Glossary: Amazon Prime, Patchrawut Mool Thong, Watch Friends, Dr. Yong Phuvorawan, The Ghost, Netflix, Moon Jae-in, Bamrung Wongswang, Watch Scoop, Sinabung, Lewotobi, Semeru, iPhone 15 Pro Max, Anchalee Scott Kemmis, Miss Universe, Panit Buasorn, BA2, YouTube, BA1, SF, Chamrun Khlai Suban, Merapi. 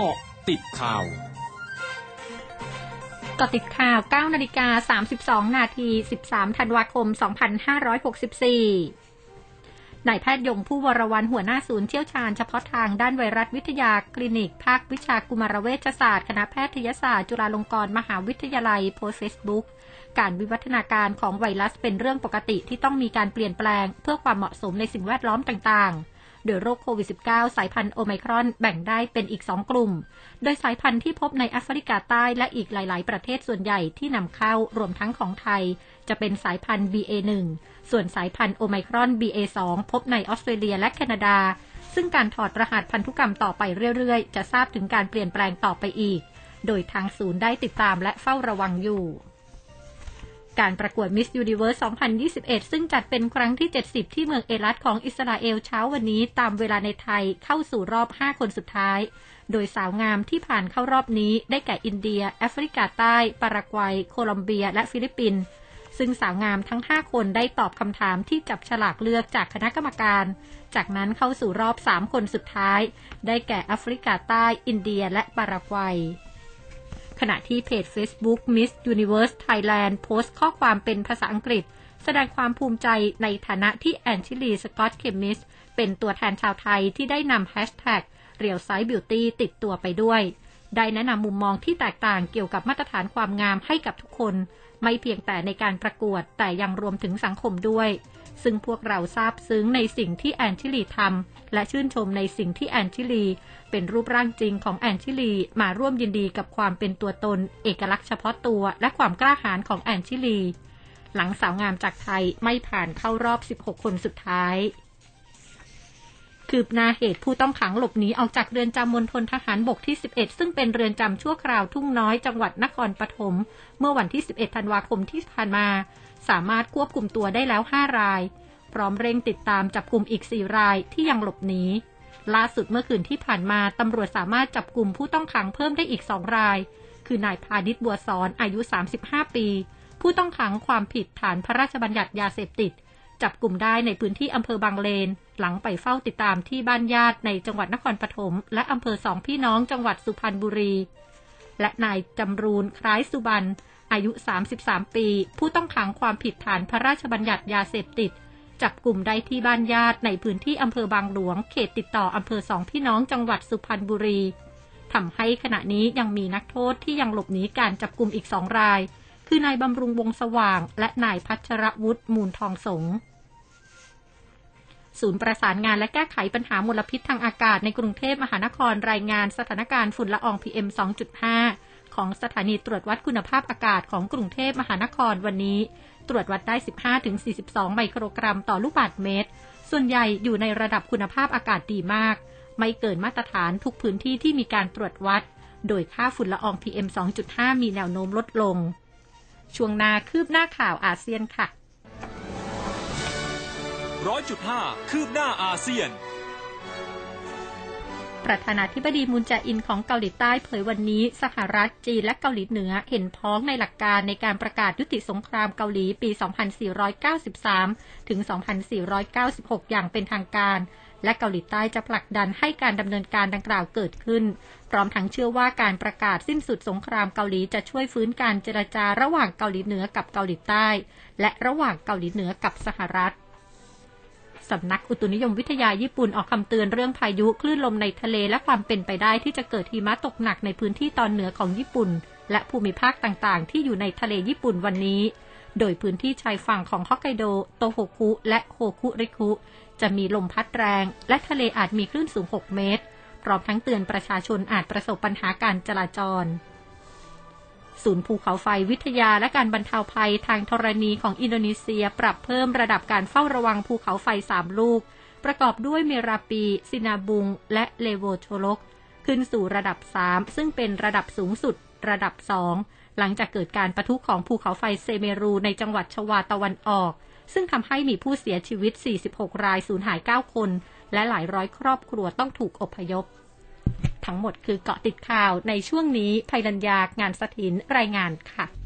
เกาะติดข่าวเกาะติดข่าว 9:32 น. 13 ธันวาคม 2564นายแพทย์ยงผู้วรวรรณหัวหน้าศูนย์เชี่ยวชาญเฉพาะทางด้านไวรัสวิทยาคลินิกภาควิชากุมารเวชศาสตร์คณะแพทยศาสตร์จุฬาลงกรณ์มหาวิทยาลัยโพสต์เฟซบุ๊กการวิวัฒนาการของไวรัสเป็นเรื่องปกติที่ต้องมีการเปลี่ยนแปลงเพื่อความเหมาะสมในสิ่งแวดล้อมต่างๆโดยโรคโควิด -19 สายพันธุ์โอไมครอนแบ่งได้เป็นอีก2กลุ่มโดยสายพันธุ์ที่พบในแอฟริกาใต้และอีกหลายๆประเทศส่วนใหญ่ที่นำเข้ารวมทั้งของไทยจะเป็นสายพันธุ์ BA1 ส่วนสายพันธุ์โอไมครอน BA2 พบในออสเตรเลียและแคนาดาซึ่งการถอดรหัสพันธุกรรมต่อไปเรื่อยๆจะทราบถึงการเปลี่ยนแปลงต่อไปอีกโดยทางศูนย์ได้ติดตามและเฝ้าระวังอยู่การประกวด Miss Universe 2021 ซึ่งจัดเป็นครั้งที่ 70 ที่เมืองเอลัตของอิสราเอลเช้าวันนี้ตามเวลาในไทยเข้าสู่รอบ 5 คนสุดท้ายโดยสาวงามที่ผ่านเข้ารอบนี้ได้แก่อินเดียแอฟริกาใต้ปารากวัยโคลอมเบียและฟิลิปปินส์ซึ่งสาวงามทั้ง5คนได้ตอบคำถามที่จับฉลากเลือกจากคณะกรรมการจากนั้นเข้าสู่รอบ3คนสุดท้ายได้แก่แอฟริกาใต้อินเดียและปารากวัยขณะที่เพจ Facebook Miss Universe Thailand โพสต์ข้อความเป็นภาษาอังกฤษแสดงความภูมิใจในฐานะที่แอนชิลี สกอตต์ เคมิสเป็นตัวแทนชาวไทยที่ได้นำแฮชแท็กเรียวไซส์บิวตี้ติดตัวไปด้วยได้แนะนำมุมมองที่แตกต่างเกี่ยวกับมาตรฐานความงามให้กับทุกคนไม่เพียงแต่ในการประกวดแต่ยังรวมถึงสังคมด้วยซึ่งพวกเราซาบซึ้งในสิ่งที่แอนชิลีทำและชื่นชมในสิ่งที่แอนชิลีเป็นรูปร่างจริงของแอนชิลีมาร่วมยินดีกับความเป็นตัวตนเอกลักษณ์เฉพาะตัวและความกล้าหาญของแอนชิลีหลังสาวงามจากไทยไม่ผ่านเข้ารอบ16คนสุดท้ายคืบหน้าเหตุผู้ต้องขังหลบหนีออกจากเรือนจำมณฑลทหารบกที่ 11 ซึ่งเป็นเรือนจำชั่วคราวทุ่งน้อยจังหวัดนครปฐมเมื่อวันที่ 11 ธันวาคมที่ผ่านมาสามารถควบคุมตัวได้แล้ว 5 รายพร้อมเร่งติดตามจับกุมอีก 4 รายที่ยังหลบหนีล่าสุดเมื่อคืนที่ผ่านมาตำรวจสามารถจับกุมผู้ต้องขังเพิ่มได้อีก 2 รายคือนายพาณิชบัวสอนอายุ 35 ปีผู้ต้องขังความผิดฐานพระราชบัญญัติยาเสพติดจับกุมได้ในพื้นที่อำเภอบางเลนหลังไปเฝ้าติดตามที่บ้านญาติในจังหวัดนครปฐมและอำเภอสองพี่น้องจังหวัดสุพรรณบุรีและนายจำรูนคล้ายสุบรรณอายุ 33 ปีผู้ต้องขังความผิดฐานพระราชบัญญัติยาเสพติดจับกุมได้ที่บ้านญาติในพื้นที่อำเภอบางหลวงเขตติดต่ออำเภอสองพี่น้องจังหวัดสุพรรณบุรีทำให้ขณะนี้ยังมีนักโทษที่ยังหลบหนีการจับกุมอีก2 รายคือนายบำรุงวงสว่างและนายพัชรวุฒิมูลทองสงศูนย์ประสานงานและแก้ไขปัญหามลพิษทางอากาศในกรุงเทพมหานครรายงานสถานการณ์ฝุ่นละออง PM 2.5 ของสถานีตรวจวัดคุณภาพอากาศของกรุงเทพมหานครวันนี้ตรวจวัดได้ 15-42 ไมโครกรัมต่อลูกบาศก์เมตรส่วนใหญ่อยู่ในระดับคุณภาพอากาศดีมากไม่เกินมาตรฐานทุกพื้นที่ที่มีการตรวจวัดโดยค่าฝุ่นละออง PM 2.5 มีแนวโน้มลดลงช่วงนาคืบหน้าข่าวอาเซียนค่ะ 100.5 คืบหน้าอาเซียนประธานาธิบดีมุนแจอินของเกาหลีใต้เผยวันนี้สหรัฐจีนและเกาหลีเหนือเห็นพ้องในหลักการในการประกาศยุติสงครามเกาหลีปี 2493 ถึง 2496 อย่างเป็นทางการและเกาหลีใต้จะผลักดันให้การดำเนินการดังกล่าวเกิดขึ้นพร้อมทั้งเชื่อว่าการประกาศสิ้นสุดสงครามเกาหลีจะช่วยฟื้นการเจรจาระหว่างเกาหลีเหนือกับเกาหลีใต้และระหว่างเกาหลีเหนือกับสหรัฐสำนักอุตุนิยมวิทยาญี่ปุ่นออกคำเตือนเรื่องพายุคลื่นลมในทะเลและความเป็นไปได้ที่จะเกิดหิมะตกหนักในพื้นที่ตอนเหนือของญี่ปุ่นและภูมิภาคต่างๆที่อยู่ในทะเลญี่ปุ่นวันนี้โดยพื้นที่ชายฝั่งของฮอกไกโดโตโฮคุและโฮคุริคุจะมีลมพัดแรงและทะเลอาจมีคลื่นสูง6 เมตรพร้อมทั้งเตือนประชาชนอาจประสบปัญหาการจราจรศูนย์ภูเขาไฟวิทยาและการบรรเทาภัยทางธรณีของอินโดนีเซียปรับเพิ่มระดับการเฝ้าระวังภูเขาไฟ3 ลูกประกอบด้วยเมราปีซินาบุงและเลโวโชลกขึ้นสู่ระดับ3ซึ่งเป็นระดับสูงสุดระดับ2หลังจากเกิดการปะทุของภูเขาไฟเซเมรูในจังหวัดชวาตะวันออกซึ่งทำให้มีผู้เสียชีวิต46 รายสูญหาย9 คนและหลายร้อยครอบครัวต้องถูกอพยพทั้งหมดคือเกาะติดข่าวในช่วงนี้ภัยรัญญางานสถินรายงานค่ะ